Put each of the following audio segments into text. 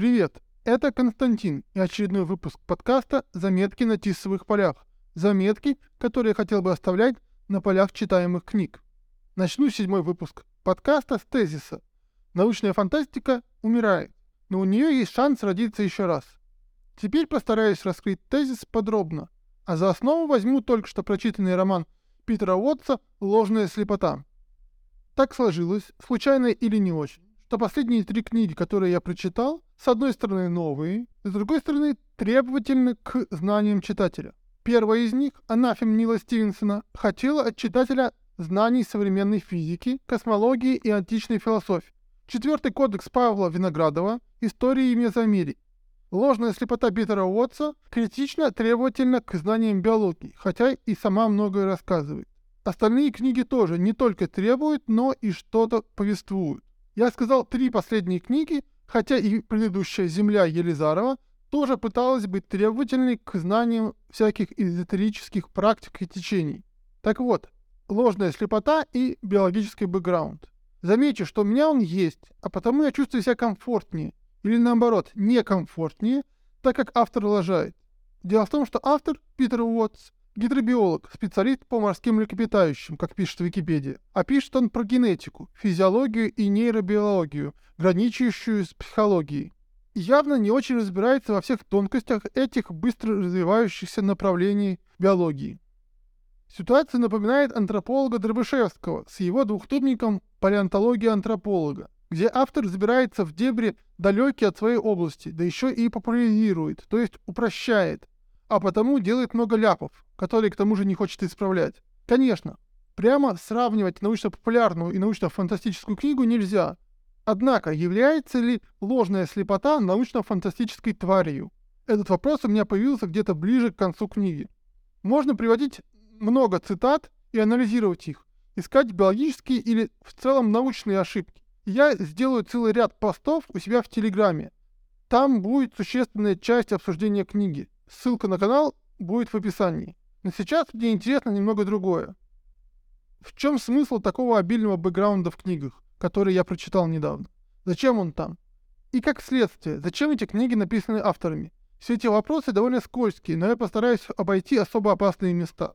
Привет, это Константин и очередной выпуск подкаста «Заметки на тисовых полях». Заметки, которые я хотел бы оставлять на полях читаемых книг. Начну седьмой выпуск подкаста с тезиса. Научная фантастика умирает, но у нее есть шанс родиться еще раз. Теперь постараюсь раскрыть тезис подробно, а за основу возьму только что прочитанный роман Питера Уоттса «Ложная слепота». Так сложилось, случайно или не очень, что последние три книги, которые я прочитал, с одной стороны новые, с другой стороны требовательны к знаниям читателя. Первая из них, «Анафем» Нила Стивенсона, хотела от читателя знаний современной физики, космологии и античной философии. «Четвертый кодекс» Павла Виноградова, «Истории Мезоамерики». «Ложная слепота» Питера Уоттса критично требовательна к знаниям биологии, хотя и сама многое рассказывает. Остальные книги тоже не только требуют, но и что-то повествуют. Я сказал три последние книги, хотя и предыдущая «Земля Елизарова» тоже пыталась быть требовательной к знаниям всяких эзотерических практик и течений. Так вот, «Ложная слепота» и «Биологический бэкграунд». Замечу, что у меня он есть, а потому я чувствую себя комфортнее, или наоборот, некомфортнее, так как автор лажает. Дело в том, что автор, Питер Уоттс, гидробиолог, специалист по морским млекопитающим, как пишет Википедия, а пишет он про генетику, физиологию и нейробиологию, граничащую с психологией. И явно не очень разбирается во всех тонкостях этих быстро развивающихся направлений биологии. Ситуация напоминает антрополога Дробышевского с его двухтомником «Палеоантропология антрополога», где автор забирается в дебри далекие от своей области, да еще и популяризирует, то есть упрощает, а потому делает много ляпов, которые к тому же не хочет исправлять. Конечно, прямо сравнивать научно-популярную и научно-фантастическую книгу нельзя. Однако, является ли «Ложная слепота» научно-фантастической тварью? Этот вопрос у меня появился где-то ближе к концу книги. Можно приводить много цитат и анализировать их, искать биологические или в целом научные ошибки. Я сделаю целый ряд постов у себя в Телеграме. Там будет существенная часть обсуждения книги. Ссылка на канал будет в описании. Но сейчас мне интересно немного другое. В чем смысл такого обильного бэкграунда в книгах, которые я прочитал недавно? Зачем он там? И как следствие, зачем эти книги написаны авторами? Все эти вопросы довольно скользкие, но я постараюсь обойти особо опасные места.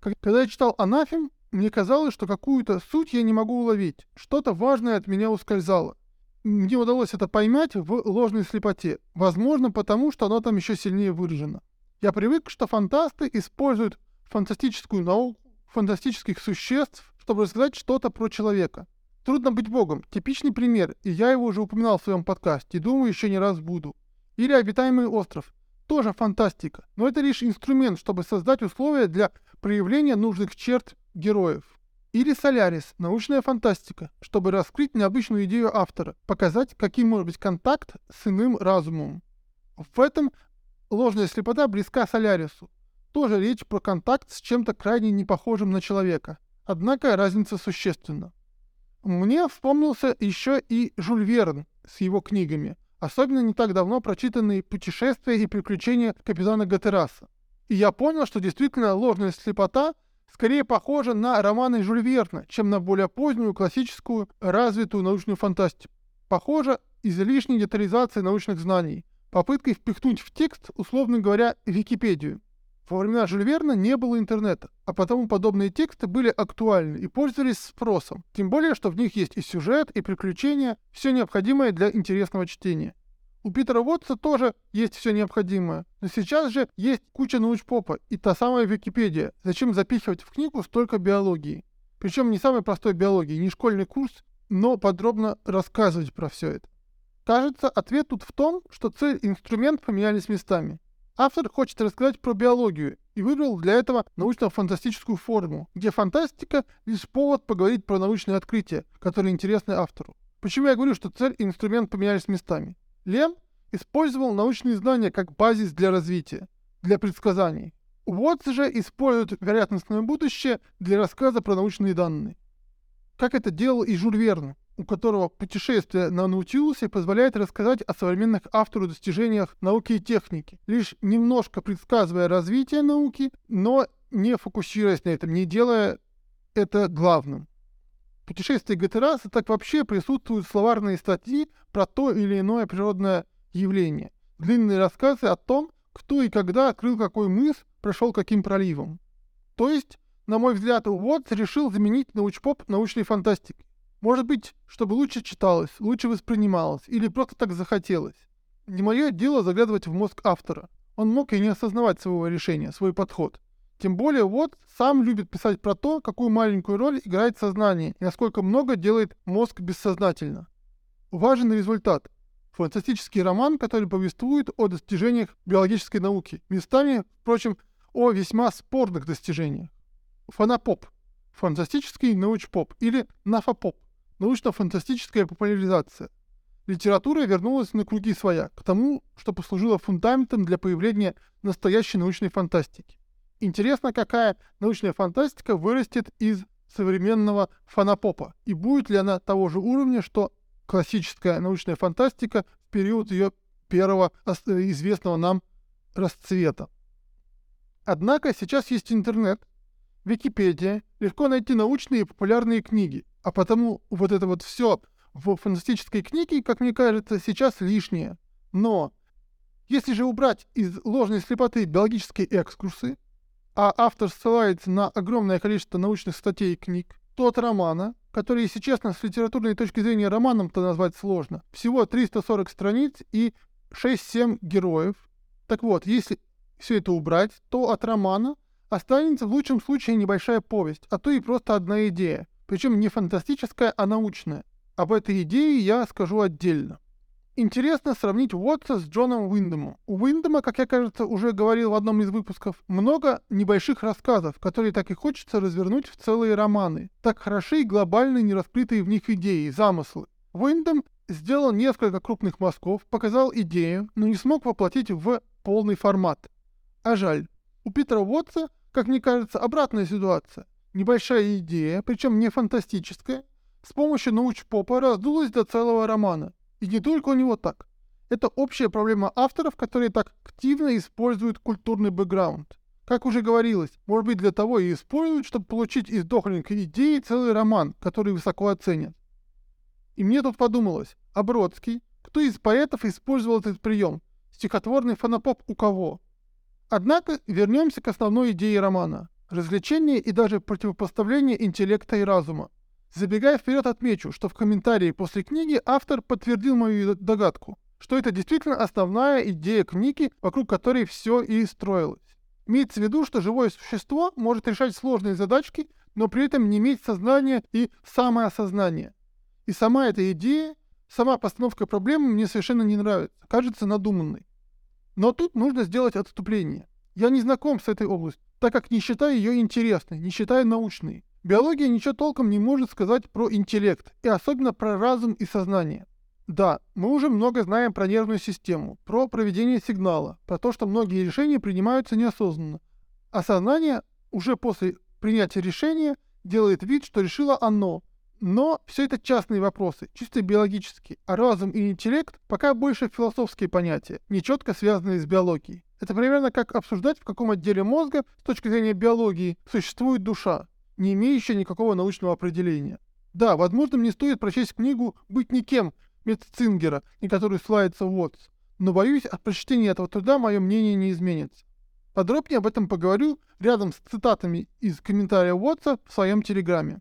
Когда я читал «Анафем», мне казалось, что какую-то суть я не могу уловить, что-то важное от меня ускользало. Мне удалось это поймать в «Ложной слепоте», возможно, потому что оно там еще сильнее выражено. Я привык, что фантасты используют фантастическую науку, фантастических существ, чтобы рассказать что-то про человека. «Трудно быть богом» — типичный пример, и я его уже упоминал в своем подкасте, и думаю, еще не раз буду. Или «Обитаемый остров». Тоже фантастика, но это лишь инструмент, чтобы создать условия для проявления нужных черт героев. Или «Солярис» — научная фантастика, чтобы раскрыть необычную идею автора, показать, каким может быть контакт с иным разумом. В этом «Ложная слепота» близка «Солярису». Тоже речь про контакт с чем-то крайне непохожим на человека, однако разница существенна. Мне вспомнился еще и Жюль Верн с его книгами, особенно не так давно прочитанные «Путешествия и приключения капитана Гатераса». И я понял, что действительно «Ложная слепота» скорее похожа на романы Жюль Верна, чем на более позднюю, классическую, развитую научную фантастику. Похоже, излишней детализации научных знаний, попыткой впихнуть в текст, условно говоря, Википедию. Во времена Жюль Верна не было интернета, а потому подобные тексты были актуальны и пользовались спросом, тем более, что в них есть и сюжет, и приключения, все необходимое для интересного чтения. У Питера Уоттса тоже есть все необходимое, но сейчас же есть куча научпопа и та самая Википедия, зачем запихивать в книгу столько биологии. Причем не самой простой биологии, не школьный курс, но подробно рассказывать про все это. Кажется, ответ тут в том, что цель и инструмент поменялись местами. Автор хочет рассказать про биологию и выбрал для этого научно-фантастическую форму, где фантастика — лишь повод поговорить про научные открытия, которые интересны автору. Почему я говорю, что цель и инструмент поменялись местами? Лем использовал научные знания как базис для развития, для предсказаний. Уоттс же использует вероятностное будущее для рассказа про научные данные. Как это делал и Жюль Верн, у которого «Путешествие на Наутилусе» позволяет рассказать о современных автору достижениях науки и техники, лишь немножко предсказывая развитие науки, но не фокусируясь на этом, не делая это главным. В «Путешествии Гатераса» так вообще присутствуют словарные статьи про то или иное природное явления, длинные рассказы о том, кто и когда открыл какой мыс, прошел каким проливом. То есть, на мой взгляд, Уоттс решил заменить научпоп научной фантастикой. Может быть, чтобы лучше читалось, лучше воспринималось, или просто так захотелось. Не мое дело заглядывать в мозг автора. Он мог и не осознавать своего решения, свой подход. Тем более Уоттс сам любит писать про то, какую маленькую роль играет сознание и насколько много делает мозг бессознательно. Важен результат. Фантастический роман, который повествует о достижениях биологической науки, местами, впрочем, о весьма спорных достижениях. Фанапоп. Фантастический научпоп или нафапоп. Научно-фантастическая популяризация. Литература вернулась на круги своя, к тому, что послужило фундаментом для появления настоящей научной фантастики. Интересно, какая научная фантастика вырастет из современного фанапопа, и будет ли она того же уровня, что классическая научная фантастика в период ее первого известного нам расцвета. Однако сейчас есть интернет, Википедия, легко найти научные и популярные книги, а потому вот это все в фантастической книге, как мне кажется, сейчас лишнее. Но если же убрать из ложной слепоты биологические экскурсы, а автор ссылается на огромное количество научных статей и книг, то от романа, который, если честно, с литературной точки зрения романом-то назвать сложно, всего 340 страниц и 6-7 героев. Так вот, если все это убрать, то от романа останется в лучшем случае небольшая повесть, а то и просто одна идея, причем не фантастическая, а научная. Об этой идее я скажу отдельно. Интересно сравнить Уоттса с Джоном Уиндемом. У Уиндема, как я, кажется, уже говорил в одном из выпусков, много небольших рассказов, которые так и хочется развернуть в целые романы. Так хороши и глобальные, не раскрытые в них идеи, замыслы. Уиндем сделал несколько крупных мазков, показал идею, но не смог воплотить в полный формат. А жаль. У Питера Уоттса, как мне кажется, обратная ситуация. Небольшая идея, причем не фантастическая, с помощью научпопа раздулась до целого романа. И не только у него так. Это общая проблема авторов, которые так активно используют культурный бэкграунд. Как уже говорилось, может быть, для того и используют, чтобы получить из дохленькой идеи целый роман, который высоко оценен. И мне тут подумалось, а Бродский, кто из поэтов использовал этот прием? Стихотворный фанапоп у кого? Однако вернемся к основной идее романа – развлечение и даже противопоставление интеллекта и разума. Забегая вперед, отмечу, что в комментарии после книги автор подтвердил мою догадку, что это действительно основная идея книги, вокруг которой все и строилось. Имеется в виду, что живое существо может решать сложные задачки, но при этом не иметь сознания и самоосознания. И сама эта идея, сама постановка проблемы мне совершенно не нравится, кажется надуманной. Но тут нужно сделать отступление. Я не знаком с этой областью, так как не считаю ее интересной, не считаю научной. Биология ничего толком не может сказать про интеллект, и особенно про разум и сознание. Да, мы уже много знаем про нервную систему, про проведение сигнала, про то, что многие решения принимаются неосознанно. А сознание уже после принятия решения делает вид, что решило оно. Но все это частные вопросы, чисто биологические, а разум и интеллект пока больше философские понятия, нечетко связанные с биологией. Это примерно как обсуждать, в каком отделе мозга, с точки зрения биологии, существует душа, не имеющая никакого научного определения. Да, возможно, мне стоит прочесть книгу «Быть никем» Метцингера, на которую ссылается Уоттс, но, боюсь, от прочтения этого труда мое мнение не изменится. Подробнее об этом поговорю рядом с цитатами из комментария Уоттса в своем телеграме.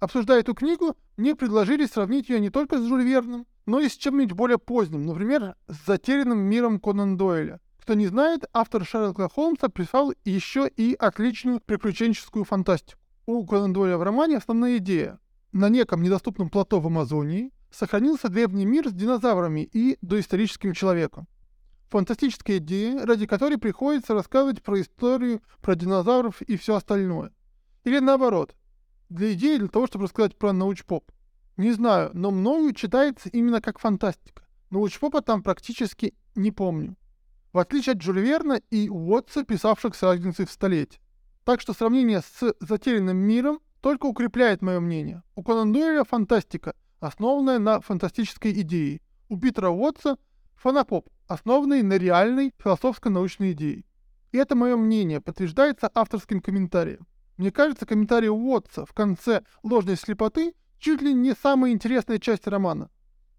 Обсуждая эту книгу, мне предложили сравнить ее не только с Жюль Верном, но и с чем-нибудь более поздним, например, с «Затерянным миром» Конан Дойля. Кто не знает, автор Шерлока Холмса писал еще и отличную приключенческую фантастику. У Конан Дойля в романе основная идея. На неком недоступном плато в Амазонии сохранился древний мир с динозаврами и доисторическим человеком. Фантастическая идея, ради которой приходится рассказывать про историю, про динозавров и все остальное. Или наоборот. Для того, чтобы рассказать про научпоп. Не знаю, но мною читается именно как фантастика. Научпопа там практически не помню. В отличие от Жюль Верна и Уоттса, писавших с разницей в столетие. Так что сравнение с «Затерянным миром» только укрепляет мое мнение. У Конан Дойля фантастика, основанная на фантастической идее. У Питера Уоттса фанапоп, основанный на реальной философско-научной идее. И это мое мнение подтверждается авторским комментарием. Мне кажется, комментарий Уоттса в конце «Ложной слепоты» чуть ли не самая интересная часть романа.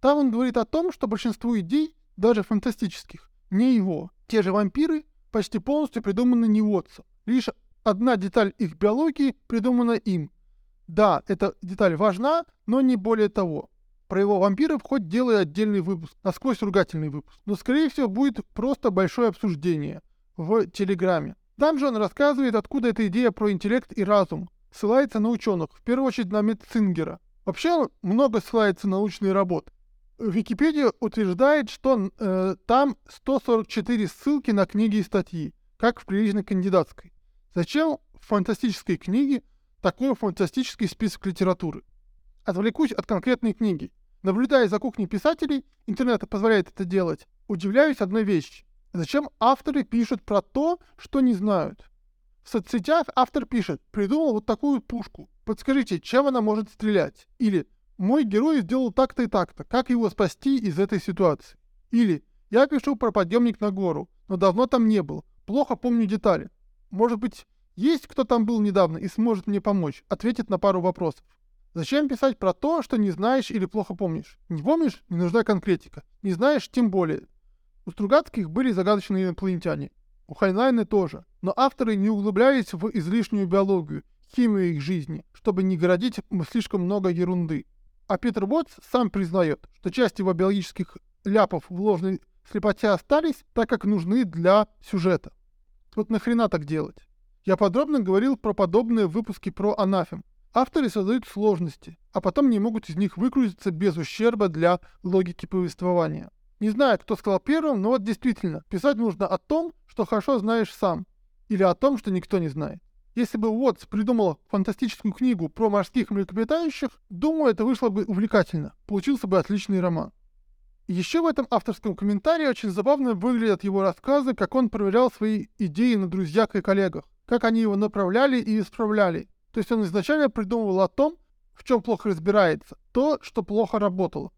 Там он говорит о том, что большинству идей даже фантастических, не его. Те же вампиры почти полностью придуманы не Уоттсом. Лишь одна деталь их биологии придумана им. Да, эта деталь важна, но не более того. Про его вампиров хоть делай отдельный выпуск, насквозь ругательный выпуск. Но скорее всего будет просто большое обсуждение в Телеграме. Там же он рассказывает, откуда эта идея про интеллект и разум. Ссылается на ученых, в первую очередь на Метцингера. Вообще он много ссылается на научные работы. Википедия утверждает, что там 144 ссылки на книги и статьи, как в приличной кандидатской. Зачем в фантастической книге такой фантастический список литературы? Отвлекусь от конкретной книги. Наблюдая за кухней писателей, интернет позволяет это делать, удивляюсь одной вещи. Зачем авторы пишут про то, что не знают? В соцсетях автор пишет: придумал вот такую пушку. Подскажите, чем она может стрелять? Или: мой герой сделал так-то и так-то. Как его спасти из этой ситуации? Или: я пишу про подъемник на гору, но давно там не был. Плохо помню детали. Может быть, есть кто там был недавно и сможет мне помочь? Ответит на пару вопросов. Зачем писать про то, что не знаешь или плохо помнишь? Не помнишь? Не нужна конкретика. Не знаешь, тем более. У Стругацких были загадочные инопланетяне. У Хайнлайна тоже. Но авторы не углублялись в излишнюю биологию, химию их жизни, чтобы не городить слишком много ерунды. А Питер Уоттс сам признает, что часть его биологических ляпов в ложной слепоте остались, так как нужны для сюжета. Вот нахрена так делать? Я подробно говорил про подобные выпуски про анафем. Авторы создают сложности, а потом не могут из них выкрутиться без ущерба для логики повествования. Не знаю, кто сказал первым, но вот действительно, писать нужно о том, что хорошо знаешь сам, или о том, что никто не знает. Если бы Уоттс придумал фантастическую книгу про морских млекопитающих, думаю, это вышло бы увлекательно, получился бы отличный роман. Еще в этом авторском комментарии очень забавно выглядят его рассказы, как он проверял свои идеи на друзьях и коллегах, как они его направляли и исправляли. То есть он изначально придумывал о том, в чем плохо разбирается, то, что плохо работало.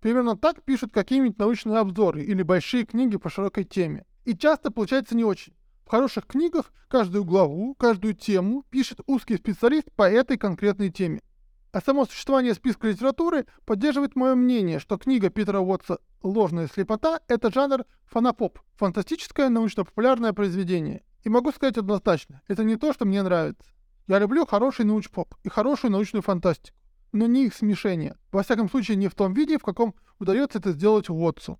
Примерно так пишут какие-нибудь научные обзоры или большие книги по широкой теме. И часто получается не очень. В хороших книгах каждую главу, каждую тему пишет узкий специалист по этой конкретной теме. А само существование списка литературы поддерживает мое мнение, что книга Питера Уоттса «Ложная слепота» — это жанр фанапоп, фантастическое научно-популярное произведение. И могу сказать однозначно, это не то, что мне нравится. Я люблю хороший научпоп и хорошую научную фантастику, но не их смешение, во всяком случае не в том виде, в каком удается это сделать Уоттсу.